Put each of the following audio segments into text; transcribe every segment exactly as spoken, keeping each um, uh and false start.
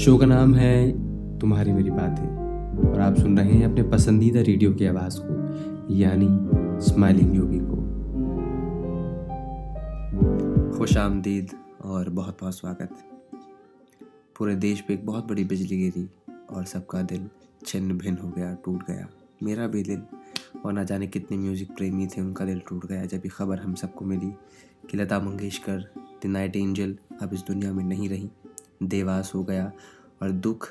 Show का नाम है तुम्हारी मेरी बातें और आप सुन रहे हैं अपने पसंदीदा रेडियो की आवाज़ को यानी स्माइलिंग योगी को। खुश आमदीद और बहुत बहुत स्वागत। पूरे देश पे एक बहुत बड़ी बिजली गिरी और सबका दिल छिन्न भिन्न हो गया, टूट गया। मेरा भी दिल और ना जाने कितने म्यूज़िक प्रेमी थे उनका दिल टूट गया जब ये खबर हम सबको मिली कि Lata Mangeshkar the nightingale अब इस दुनिया में नहीं रही, देवास हो गया और दुख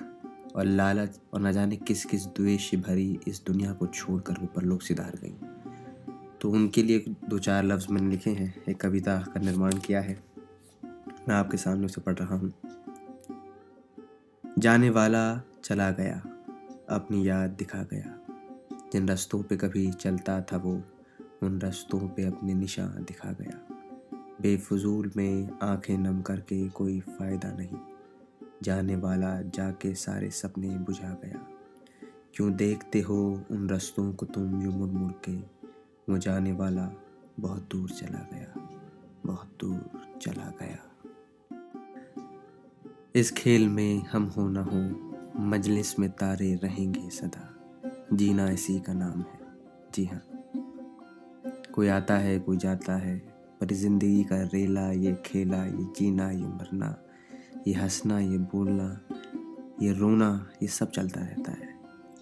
और लालच और न जाने किस किस द्वेष से भरी इस दुनिया को छोड़कर वो परलोक सिधार गई। तो उनके लिए दो चार लफ्ज़ मैंने लिखे हैं, एक कविता का निर्माण किया है, मैं आपके सामने उसे पढ़ रहा हूँ। जाने वाला चला गया, अपनी याद दिखा गया। जिन रास्तों पे कभी चलता था वो उन रास्तों पे अपने निशान दिखा गया। बेफुजूल में आंखें नम करके कोई फ़ायदा नहीं, जाने वाला जाके सारे सपने बुझा गया। क्यों देखते हो उन रास्तों को तुम यूं मुड़ मुड़ के, वो जाने वाला बहुत दूर चला गया, बहुत दूर चला गया। इस खेल में हम हो ना हो, मजलिस में तारे रहेंगे सदा, जीना इसी का नाम है। जी हाँ, कोई आता है कोई जाता है, पर ज़िंदगी का रेला ये खेला, ये जीना ये मरना, ये हंसना ये बोलना ये रोना ये सब चलता रहता है।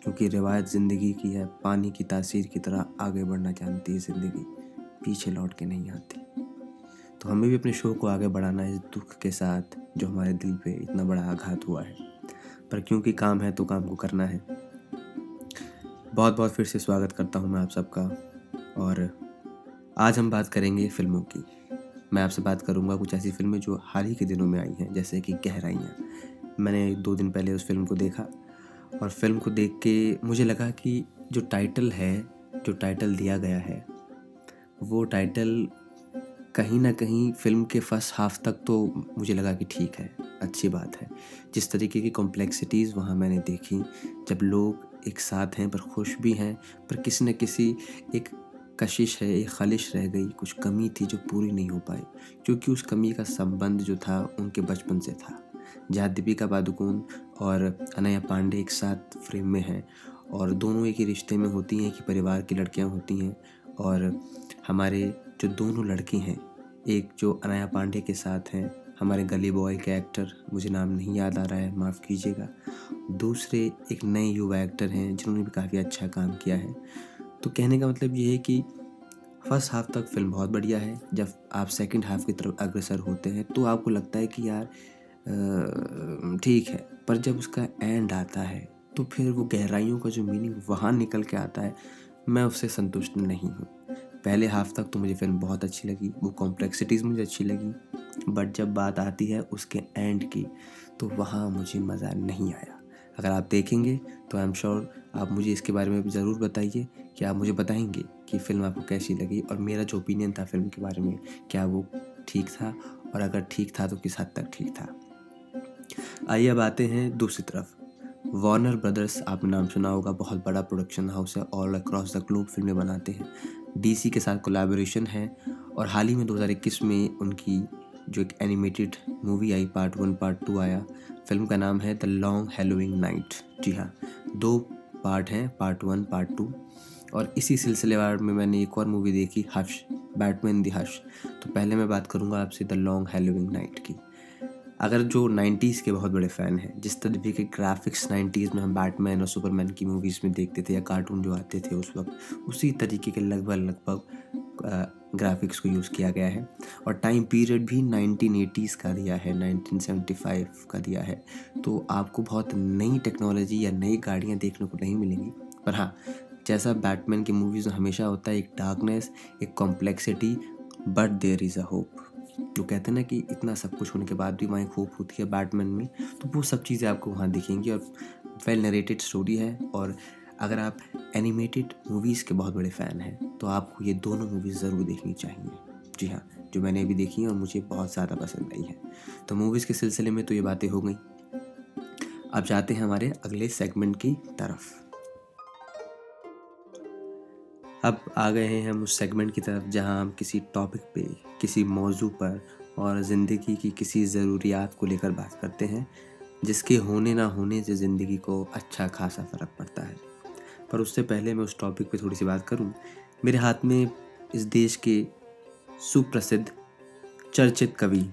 क्योंकि रिवायत ज़िंदगी की है, पानी की तासीर की तरह आगे बढ़ना जानती है ज़िंदगी, पीछे लौट के नहीं आती। तो हमें भी अपने शो को आगे बढ़ाना है इस दुख के साथ जो हमारे दिल पे इतना बड़ा आघात हुआ है, पर क्योंकि काम है तो काम को करना है। बहुत बहुत फिर से स्वागत करता हूँ मैं आप सबका। और आज हम बात करेंगे फिल्मों की। मैं आपसे बात करूंगा कुछ ऐसी फिल्में जो हाल ही के दिनों में आई हैं, जैसे कि गहराइयाँ। मैंने दो दिन पहले उस फिल्म को देखा और फिल्म को देख के मुझे लगा कि जो टाइटल है, जो टाइटल दिया गया है, वो टाइटल कहीं ना कहीं फिल्म के फर्स्ट हाफ तक तो मुझे लगा कि ठीक है, अच्छी बात है। जिस तरीके की कॉम्प्लेक्सिटीज़ वहाँ मैंने देखी, जब लोग एक साथ हैं पर खुश भी हैं, पर किसी न किसी एक कशिश है, एक खलिश रह गई, कुछ कमी थी जो पूरी नहीं हो पाई, क्योंकि उस कमी का संबंध जो था उनके बचपन से था। जहाँ दीपिका पादुकोण और अनन्या पांडे एक साथ फ्रेम में हैं और दोनों एक ही रिश्ते में होती हैं कि परिवार की लड़कियां होती हैं, और हमारे जो दोनों लड़की हैं, एक जो अनन्या पांडे के साथ हैं, हमारे गली बॉय के एक्टर, मुझे नाम नहीं याद आ रहा है, माफ़ कीजिएगा, दूसरे एक नए युवा एक्टर हैं जिन्होंने भी काफ़ी अच्छा काम किया है। तो कहने का मतलब ये है कि फर्स्ट हाफ तक फिल्म बहुत बढ़िया है, जब आप सेकंड हाफ की तरफ अग्रसर होते हैं तो आपको लगता है कि यार ठीक है, पर जब उसका एंड आता है तो फिर वो गहराइयों का जो मीनिंग वहाँ निकल के आता है, मैं उससे संतुष्ट नहीं हूँ। पहले हाफ तक तो मुझे फिल्म बहुत अच्छी लगी, वो कॉम्प्लेक्सिटीज़ मुझे अच्छी लगी, बट जब बात आती है उसके एंड की तो वहाँ मुझे मज़ा नहीं आया। अगर आप देखेंगे तो आई एम श्योर आप मुझे इसके बारे में ज़रूर बताइए कि आप मुझे बताएंगे कि फ़िल्म आपको कैसी लगी और मेरा जो ओपिनियन था फिल्म के बारे में, क्या वो ठीक था, और अगर ठीक था तो किस हद तक ठीक था। आइए अब आते हैं दूसरी तरफ। वार्नर ब्रदर्स, आपने नाम सुना होगा, बहुत बड़ा प्रोडक्शन हाउस है, ऑल अक्रॉस द ग्लोब फिल्में बनाते हैं। डीसी के साथ कोलैबोरेशन है और हाल ही में दो हज़ार इक्कीस में उनकी जो एक एनिमेटेड मूवी आई, पार्ट वन पार्ट टू आया। फिल्म का नाम है द लॉन्ग हैलोवीन नाइट। जी हाँ, दो पार्ट हैं, पार्ट वन पार्ट टू। और इसी सिलसिलेवार में मैंने एक और मूवी देखी, हश बैटमैन द हश। तो पहले मैं बात करूँगा आपसे द लॉन्ग हैलोवीन नाइट की। अगर जो नाइन्टीज़ के बहुत बड़े फ़ैन हैं, जिस तरीके के ग्राफिक्स नाइन्टीज़ में हम बैटमैन और सुपरमैन की मूवीज़ में देखते थे या कार्टून जो आते थे उस वक्त, उसी तरीके के लगभग लगभग ग्राफिक्स को यूज़ किया गया है। और टाइम पीरियड भी नाइन्टीन एटीज़ का दिया है, नाइन्टीन सेवेंटी फाइव का दिया है। तो आपको बहुत नई टेक्नोलॉजी या नई गाड़ियाँ देखने को नहीं मिलेंगी, पर हाँ, जैसा बैटमैन की मूवीज़ में हमेशा होता है, एक डार्कनेस, एक complexity, but there is a hope. जो कहते हैं ना कि इतना सब कुछ होने के बाद भी वहाँ एक होप होती है बैटमैन में, तो वो सब चीज़ें आपको वहाँ दिखेंगी। और वेल नरेटेड स्टोरी है, और अगर आप एनिमेटेड मूवीज़ के बहुत बड़े फ़ैन हैं तो आपको ये दोनों मूवीज़ ज़रूर देखनी चाहिए। जी हाँ, जो मैंने अभी देखी हैं और मुझे बहुत ज़्यादा पसंद आई है। तो मूवीज़ के सिलसिले में तो ये बातें हो गई। अब जाते हैं हमारे अगले सेगमेंट की तरफ। अब आ गए हैं हम उस सेगमेंट की तरफ जहाँ हम किसी टॉपिक पे, किसी मौजू पर और ज़िंदगी की किसी ज़रूरियात को लेकर बात करते हैं। जिसके होने ना होने से ज़िंदगी को अच्छा खासा फ़र्क पड़ता है। पर उससे पहले मैं उस टॉपिक पे थोड़ी सी बात करूं, मेरे हाथ में इस देश के सुप्रसिद्ध चर्चित कवि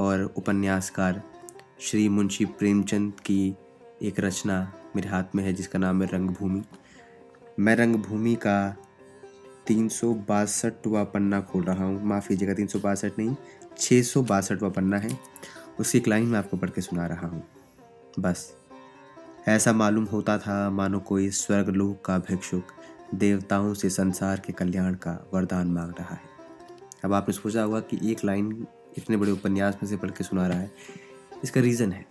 और उपन्यासकार श्री मुंशी प्रेमचंद की एक रचना मेरे हाथ में है जिसका नाम है रंगभूमि। मैं रंगभूमि का तीन सौ बासठवा पन्ना खोल रहा हूँ, माफ़ कीजिएगा तीन सौ बासठ नहीं छः सौ बासठवा पन्ना है। उसकी एक लाइन मैं आपको पढ़ के सुना रहा हूँ। बस ऐसा मालूम होता था मानो कोई स्वर्गलोक का भिक्षुक देवताओं से संसार के कल्याण का वरदान मांग रहा है। अब आपने सोचा होगा कि एक लाइन इतने बड़े उपन्यास में से पढ़ के सुना रहा है, इसका रीज़न है।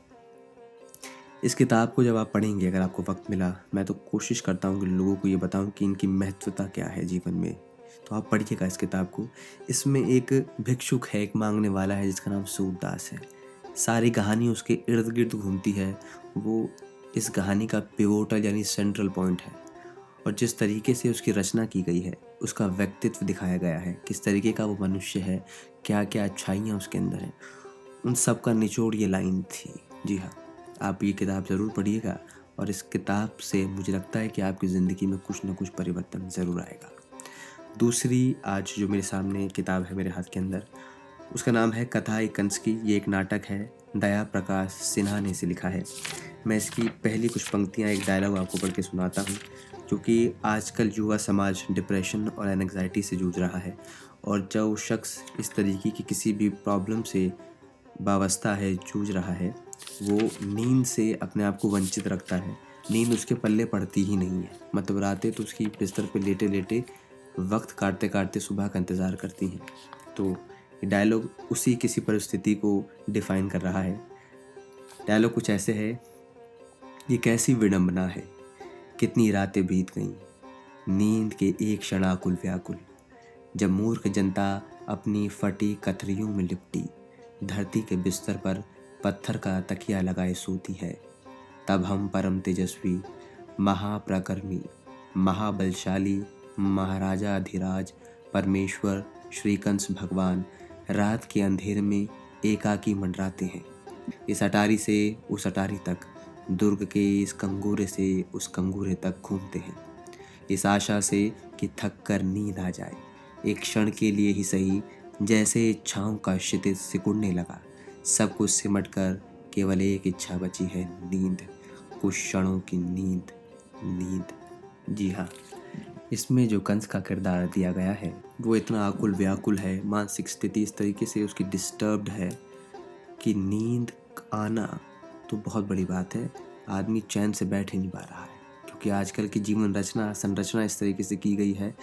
इस किताब को जब आप पढ़ेंगे, अगर आपको वक्त मिला, मैं तो कोशिश करता हूँ कि लोगों को ये बताऊँ कि इनकी महत्वता क्या है जीवन में, तो आप पढ़िएगा इस किताब को। इसमें एक भिक्षुक है, एक मांगने वाला है जिसका नाम सूरदास है। सारी कहानी उसके इर्द गिर्द घूमती है, वो इस कहानी का पिवोटल यानी सेंट्रल पॉइंट है। और जिस तरीके से उसकी रचना की गई है, उसका व्यक्तित्व दिखाया गया है, किस तरीके का वो मनुष्य है, क्या क्या अच्छाइयाँ उसके अंदर हैं, उन सब का निचोड़ ये लाइन थी। जी हाँ, आप ये किताब ज़रूर पढ़िएगा और इस किताब से मुझे लगता है कि आपकी ज़िंदगी में कुछ ना कुछ परिवर्तन ज़रूर आएगा। दूसरी आज जो मेरे सामने किताब है मेरे हाथ के अंदर, उसका नाम है कथा एक कंसकी। ये एक नाटक है, दया प्रकाश सिन्हा ने इसे लिखा है। मैं इसकी पहली कुछ पंक्तियाँ, एक डायलॉग आपको पढ़ के सुनाता हूँ, क्योंकि आजकल युवा समाज डिप्रेशन और एंग्जाइटी से जूझ रहा है और जो शख्स इस तरीके की किसी भी प्रॉब्लम से वाबस्ता है, जूझ रहा है, वो नींद से अपने आप को वंचित रखता है। नींद उसके पल्ले पड़ती ही नहीं है, मतलब रातें तो उसकी बिस्तर पे लेटे लेटे वक्त काटते काटते सुबह का इंतज़ार करती हैं। तो डायलॉग उसी किसी परिस्थिति को डिफ़ाइन कर रहा है। डायलॉग कुछ ऐसे है, ये कैसी विडंबना है, कितनी रातें बीत गईं नींद के एक क्षणाकुल व्याकुल, जब मूर्ख जनता अपनी फटी कथरियों में लिपटी धरती के बिस्तर पर पत्थर का तकिया लगाए सोती है, तब हम परम तेजस्वी महापराक्रमी महाबलशाली महाराजा अधिराज परमेश्वर श्रीकंस भगवान रात के अंधेरे में एकाकी मंडराते हैं। इस अटारी से उस अटारी तक, दुर्ग के इस कंगूरे से उस कंगूरे तक घूमते हैं, इस आशा से कि थक कर नींद आ जाए एक क्षण के लिए ही सही। जैसे इच्छाओं का क्षितिज सिकुड़ने लगा, सब कुछ सिमट कर केवल एक इच्छा बची है, नींद, कुछ क्षणों की नींद, नींद। जी हाँ, इसमें जो कंस का किरदार दिया गया है वो इतना आकुल व्याकुल है, मानसिक स्थिति इस तरीके से उसकी डिस्टर्ब्ड है कि नींद आना तो बहुत बड़ी बात है, आदमी चैन से बैठ ही नहीं पा रहा है। क्योंकि आजकल की जीवन रचना संरचना इस तरीके से की गई है,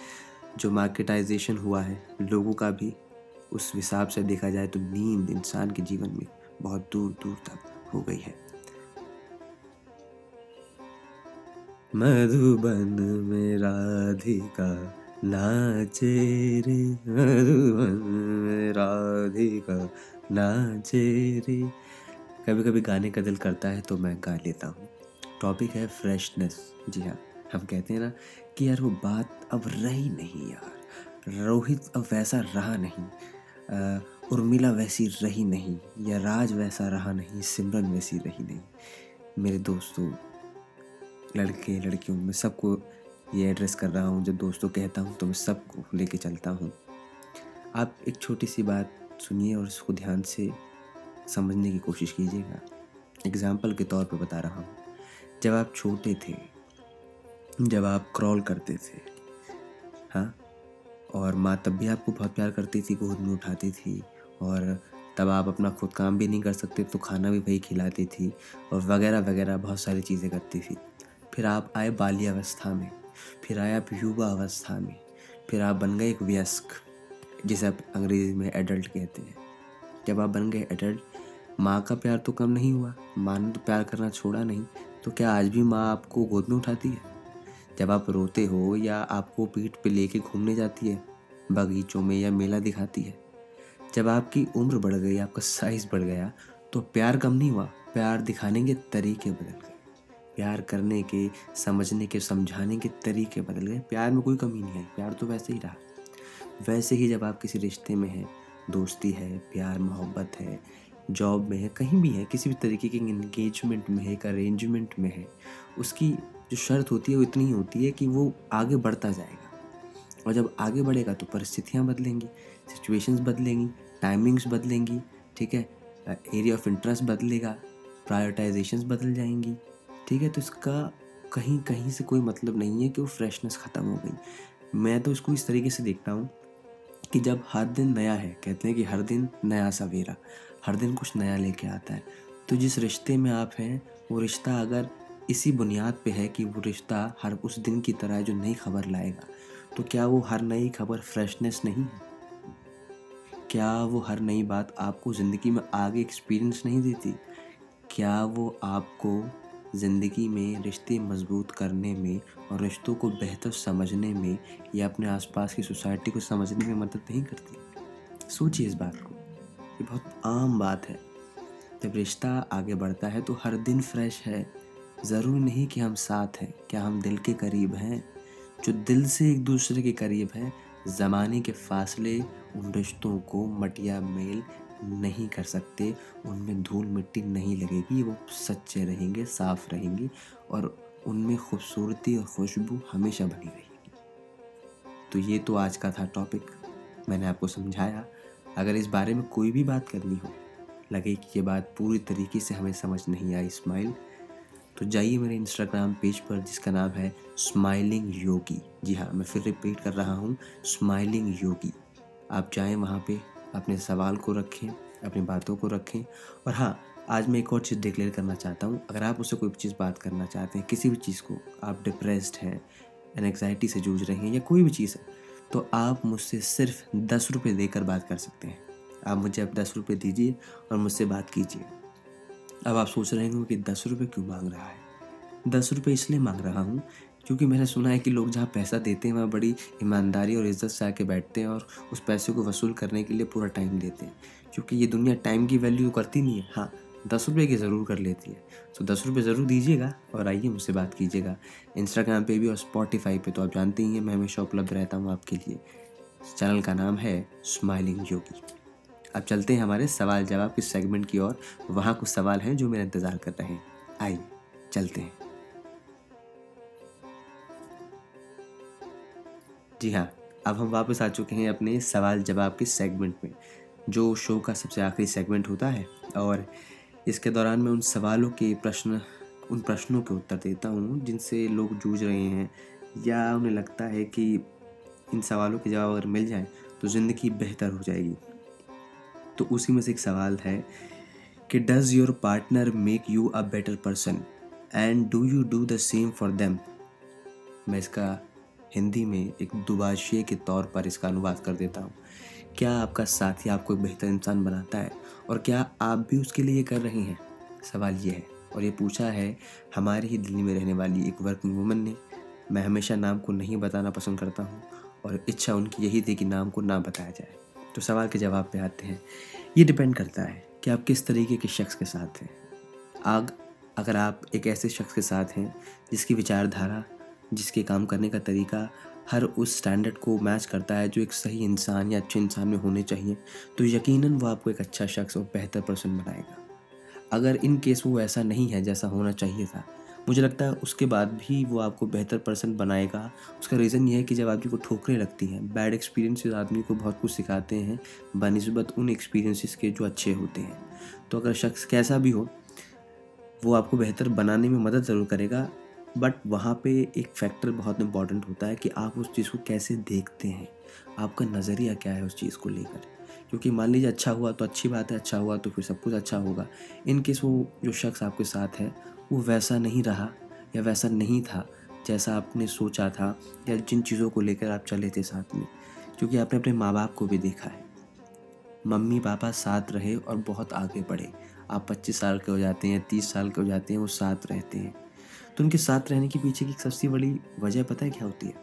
जो मार्केटाइजेशन हुआ है लोगों का भी, उस हिसाब से देखा जाए तो नींद इंसान के जीवन में बहुत दूर दूर तक हो गई है। मधुबन में राधिका नाचे रे, मधुबन में राधिका नाचे रे। कभी कभी गाने का दिल करता है तो मैं गा लेता हूँ। टॉपिक है फ्रेशनेस। जी हाँ, हम कहते हैं ना कि यार वो बात अब रही नहीं, यार रोहित अब वैसा रहा नहीं, आ, उर्मिला वैसी रही नहीं, या राज वैसा रहा नहीं, सिमरन वैसी रही नहीं। मेरे दोस्तों, लड़के लड़कियों में सबको ये एड्रेस कर रहा हूँ, जब दोस्तों कहता हूँ तो मैं सबको लेके चलता हूँ। आप एक छोटी सी बात सुनिए और उसको ध्यान से समझने की कोशिश कीजिएगा। एग्ज़ाम्पल के तौर पे बता रहा हूँ, जब आप छोटे थे, जब आप क्रॉल करते थे, हाँ, और माँ तब भी आपको बहुत प्यार करती थी, गोद में उठाती थी, और तब आप अपना खुद काम भी नहीं कर सकते तो खाना भी वही खिलाती थी और वगैरह वगैरह बहुत सारी चीज़ें करती थी। फिर आप आए बाल्यावस्था में, फिर आए आप युवा अवस्था में, फिर आप बन गए एक वयस्क, जिसे आप अंग्रेजी में एडल्ट कहते हैं। जब आप बन गए एडल्ट, माँ का प्यार तो कम नहीं हुआ, माँ ने तो प्यार करना छोड़ा नहीं, तो क्या आज भी माँ आपको गोद में उठाती है? जब आप रोते हो या आपको पीठ पे लेके घूमने जाती है बगीचों में या मेला दिखाती है। जब आपकी उम्र बढ़ गई, आपका साइज़ बढ़ गया, तो प्यार कम नहीं हुआ, प्यार दिखाने के तरीके बदल गए, प्यार करने के, समझने के, समझाने के तरीके बदल गए। प्यार में कोई कमी नहीं आई, प्यार तो वैसे ही रहा। वैसे ही जब आप किसी रिश्ते में हैं, दोस्ती है, प्यार मोहब्बत है, जॉब में है, कहीं भी है, किसी भी तरीके के इंगेजमेंट में है, एक अरेंजमेंट में है, उसकी जो शर्त होती है वो इतनी होती है कि वो आगे बढ़ता जाएगा, और जब आगे बढ़ेगा तो परिस्थितियाँ बदलेंगी, सिचुएशंस बदलेंगी, टाइमिंग्स बदलेंगी, ठीक है, एरिया ऑफ इंटरेस्ट बदलेगा, प्रायोरिटाइजेशंस बदल जाएंगी, ठीक है। तो इसका कहीं कहीं से कोई मतलब नहीं है कि वो फ्रेशनेस ख़त्म हो गई। मैं तो इसको इस तरीके से देखता हूँ कि जब हर दिन नया है, कहते हैं कि हर दिन नया सवेरा, हर दिन कुछ नया लेके आता है, तो जिस रिश्ते में आप हैं वो रिश्ता अगर इसी बुनियाद पे है कि वो रिश्ता हर उस दिन की तरह जो नई खबर लाएगा, तो क्या वो हर नई खबर फ्रेशनेस नहीं है? क्या वो हर नई बात आपको ज़िंदगी में आगे एक्सपीरियंस नहीं देती? क्या वो आपको ज़िंदगी में रिश्ते मजबूत करने में और रिश्तों को बेहतर समझने में या अपने आसपास की सोसाइटी को समझने में मदद नहीं करती? सोचिए इस बात को, ये बहुत आम बात है। जब रिश्ता आगे बढ़ता है तो हर दिन फ्रेश है, ज़रूरी नहीं कि हम साथ हैं। क्या हम दिल के करीब हैं? जो दिल से एक दूसरे के करीब हैं, ज़माने के फासले उन रिश्तों को मटिया मेल नहीं कर सकते, उनमें धूल मिट्टी नहीं लगेगी, वो सच्चे रहेंगे, साफ रहेंगे, और उनमें खूबसूरती और खुशबू हमेशा बनी रहेगी। तो ये तो आज का था टॉपिक, मैंने आपको समझाया। अगर इस बारे में कोई भी बात करनी हो, लगे कि ये बात पूरी तरीके से हमें समझ नहीं आई स्माइल, तो जाइए मेरे इंस्टाग्राम पेज पर जिसका नाम है स्माइलिंग योगी। जी हाँ, मैं फिर रिपीट कर रहा हूँ, स्माइलिंग योगी। आप जाएँ वहाँ पे, अपने सवाल को रखें, अपनी बातों को रखें। और हाँ, आज मैं एक और चीज़ डिक्लेयर करना चाहता हूँ, अगर आप उससे कोई चीज़ बात करना चाहते हैं, किसी भी चीज़ को, आप डिप्रेस्ड हैं, एंग्जाइटी से जूझ रहे हैं, या कोई भी चीज़ है, तो आप मुझसे सिर्फ दस रुपये देकर बात कर सकते हैं। आप मुझे अब दस रुपये दीजिए और मुझसे बात कीजिए। अब आप सोच रहे होंगे कि दस रुपये क्यों मांग रहा है। दस रुपये इसलिए मांग रहा हूँ क्योंकि मैंने सुना है कि लोग जहाँ पैसा देते हैं वहाँ बड़ी ईमानदारी और इज़्ज़त से आके बैठते हैं और उस पैसे को वसूल करने के लिए पूरा टाइम देते हैं, क्योंकि ये दुनिया टाइम की वैल्यू करती नहीं है। हाँ, दस रुपये की ज़रूर कर लेती है। तो दस रुपये ज़रूर दीजिएगा और आइए मुझसे बात कीजिएगा। इंस्टाग्राम पे भी और स्पॉटिफाई पे तो आप जानते ही हैं, मैं हमेशा उपलब्ध रहता हूँ आपके लिए। चैनल का नाम है स्माइलिंग योगी। अब चलते हैं हमारे सवाल जवाब के सेगमेंट की ओर। वहाँ कुछ सवाल हैं जो मेरा इंतज़ार कर रहे हैं, आइए चलते हैं। जी हाँ, अब हम वापस आ चुके हैं अपने सवाल जवाब के सेगमेंट में, जो शो का सबसे आखिरी सेगमेंट होता है, और इसके दौरान मैं उन सवालों के प्रश्न उन प्रश्नों के उत्तर देता हूँ जिनसे लोग जूझ रहे हैं, या उन्हें लगता है कि इन सवालों के जवाब अगर मिल जाए तो ज़िंदगी बेहतर हो जाएगी। तो उसी में से एक सवाल है कि does your partner make you a better person and do you do the same for them. मैं इसका हिंदी में एक दुभाषिए के तौर पर इसका अनुवाद कर देता हूँ। क्या आपका साथी आपको एक बेहतर इंसान बनाता है, और क्या आप भी उसके लिए कर रहे हैं? सवाल ये है, और ये पूछा है हमारे ही दिल्ली में रहने वाली एक वर्किंग वुमन ने। मैं हमेशा नाम को नहीं बताना पसंद करता हूँ, और इच्छा उनकी यही थी कि नाम को ना बताया जाए। तो सवाल के जवाब पे आते हैं। ये डिपेंड करता है कि आप किस तरीके के शख्स के साथ हैं। आग अगर आप एक ऐसे शख्स के साथ हैं जिसकी विचारधारा, जिसके काम करने का तरीका हर उस स्टैंडर्ड को मैच करता है जो एक सही इंसान या अच्छे इंसान में होने चाहिए, तो यकीनन वो आपको एक अच्छा शख्स और बेहतर पर्सन बनाएगा। अगर इन केस वो ऐसा नहीं है जैसा होना चाहिए था, मुझे लगता है उसके बाद भी वो आपको बेहतर पर्सन बनाएगा। उसका रीज़न ये है कि जब आपकी को ठोकरें लगती हैं, बैड एक्सपीरियंसेस आदमी को बहुत कुछ सिखाते हैं बनिस्बत उन एक्सपीरियंसेस के जो अच्छे होते हैं। तो अगर शख्स कैसा भी हो, वो आपको बेहतर बनाने में मदद ज़रूर करेगा, बट वहाँ पे एक फैक्टर बहुत इम्पॉर्टेंट होता है कि आप उस चीज़ को कैसे देखते हैं, आपका नज़रिया क्या है उस चीज़ को लेकर। क्योंकि मान लीजिए अच्छा हुआ तो अच्छी बात है, अच्छा हुआ तो फिर सब कुछ अच्छा होगा। इन केस वो जो शख्स आपके साथ है वो वैसा नहीं रहा या वैसा नहीं था जैसा आपने सोचा था, या जिन चीज़ों को लेकर आप चले थे साथ में। क्योंकि आपने अपने माँ बाप को भी देखा है, मम्मी पापा साथ रहे और बहुत आगे बढ़े। आप पच्चीस साल के हो जाते हैं, तीस साल के हो जाते हैं, वो साथ रहते हैं। तो उनके साथ रहने के पीछे की सबसे बड़ी वजह पता है क्या होती है?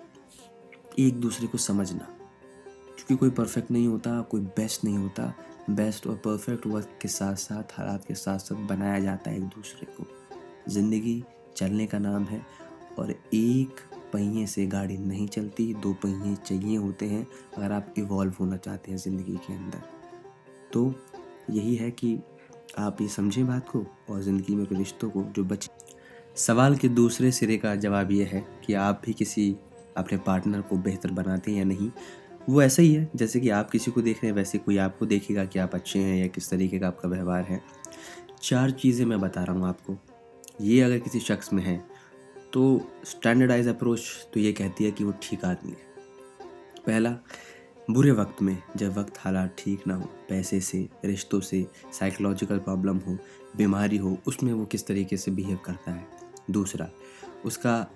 एक दूसरे को समझना। क्योंकि कोई परफेक्ट नहीं होता, कोई बेस्ट नहीं होता। बेस्ट और परफेक्ट वक्त के साथ साथ, हालात के साथ साथ बनाया जाता है एक दूसरे को। ज़िंदगी चलने का नाम है, और एक पहिए से गाड़ी नहीं चलती, दो पहिए चाहिए होते हैं अगर आप इवॉल्व होना चाहते हैं ज़िंदगी के अंदर। तो यही है कि आप ये समझें बात को और ज़िंदगी में रिश्तों को जो बचे। सवाल के दूसरे सिरे का जवाब यह है कि आप भी किसी अपने पार्टनर को बेहतर बनाते हैं या नहीं। वो ऐसा ही है जैसे कि आप किसी को देख रहे हैं, वैसे कोई आपको देखेगा कि आप अच्छे हैं या किस तरीके का आपका व्यवहार है। चार चीज़ें मैं बता रहा हूँ आपको, ये अगर किसी शख्स में है तो स्टैंडर्डाइज अप्रोच तो ये कहती है कि वो ठीक आदमी है। पहला, बुरे वक्त में, जब वक्त हालात ठीक ना हो, पैसे से, रिश्तों से, साइकोलॉजिकल प्रॉब्लम हो, बीमारी हो, उसमें वो किस तरीके से बिहेव करता है। दूसरा, उसका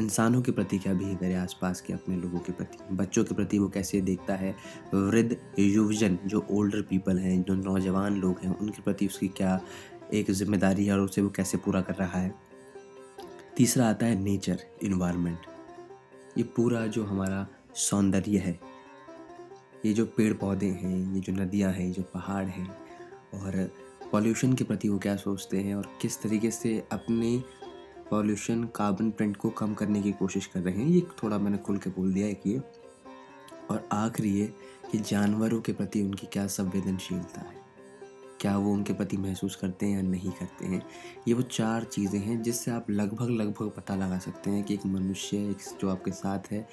इंसानों के प्रति क्या बिहेवियर है, आसपास के अपने लोगों के प्रति, बच्चों के प्रति वो कैसे देखता है, वृद्ध युवजन जो ओल्डर पीपल हैं, जो नौजवान लोग हैं, उनके प्रति उसकी क्या एक जिम्मेदारी है और उसे वो कैसे पूरा कर रहा है। तीसरा आता है नेचर, इन्वायरमेंट, ये पूरा जो हमारा सौंदर्य है, ये जो पेड़ पौधे हैं, ये जो नदियाँ हैं, जो पहाड़ हैं, और पॉल्यूशन के प्रति वो क्या सोचते हैं और किस तरीके से अपने पॉल्यूशन कार्बन प्रिंट को कम करने की कोशिश कर रहे हैं। ये थोड़ा मैंने खुल के बोल दिया है कि ये। और आखिरी है कि जानवरों के प्रति उनकी क्या संवेदनशीलता है, क्या वो उनके प्रति महसूस करते हैं या नहीं करते हैं। ये वो चार चीज़ें हैं जिससे आप लगभग लगभग पता लगा सकते हैं कि एक मनुष्य, एक जो आपके साथ है,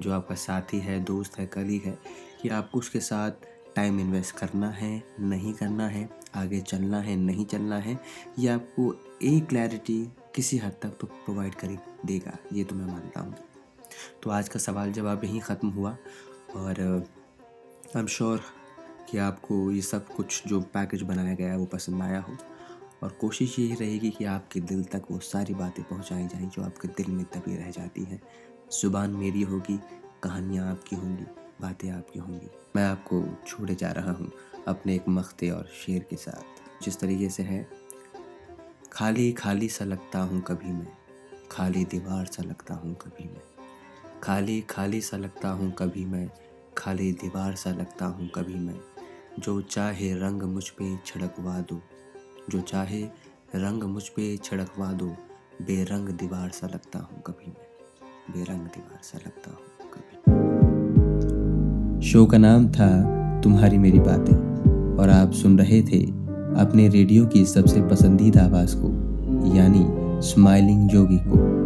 जो आपका साथी है, दोस्त है, कलीग है, कि आपको उसके साथ टाइम इन्वेस्ट करना है, नहीं करना है, आगे चलना है, नहीं चलना है, ये आपको एक क्लैरिटी किसी हद तक तो प्रोवाइड कर देगा, ये तो मैं मानता हूँ। तो आज का सवाल जवाब यहीं ख़त्म हुआ और आई एम श्योर कि आपको ये सब कुछ जो पैकेज बनाया गया है वो पसंद आया हो, और कोशिश यही रहेगी कि आपके दिल तक वो सारी बातें पहुँचाई जाएं जो आपके दिल में दबी रह जाती हैं। ज़ुबान मेरी होगी, कहानियाँ आपकी होंगी, बातें आपकी होंगी। मैं आपको छोड़े जा रहा हूँ अपने एक मख्ते और शेर के साथ, जिस तरीके से है। खाली खाली सा लगता हूँ कभी मैं, खाली दीवार सा लगता हूँ कभी मैं, खाली खाली सा लगता हूँ कभी मैं, खाली दीवार सा लगता हूँ कभी मैं। जो चाहे रंग मुझ पे छिड़कवा दो, जो चाहे रंग मुझ पे छिड़कवा दो, बेरंग दीवार सा लगता हूँ कभी मैं, बेरंग दीवार सा लगता हूँ कभी। शो का नाम था तुम्हारी मेरी बातें, और आप सुन रहे थे अपने रेडियो की सबसे पसंदीदा आवाज़ को, यानी स्माइलिंग योगी को।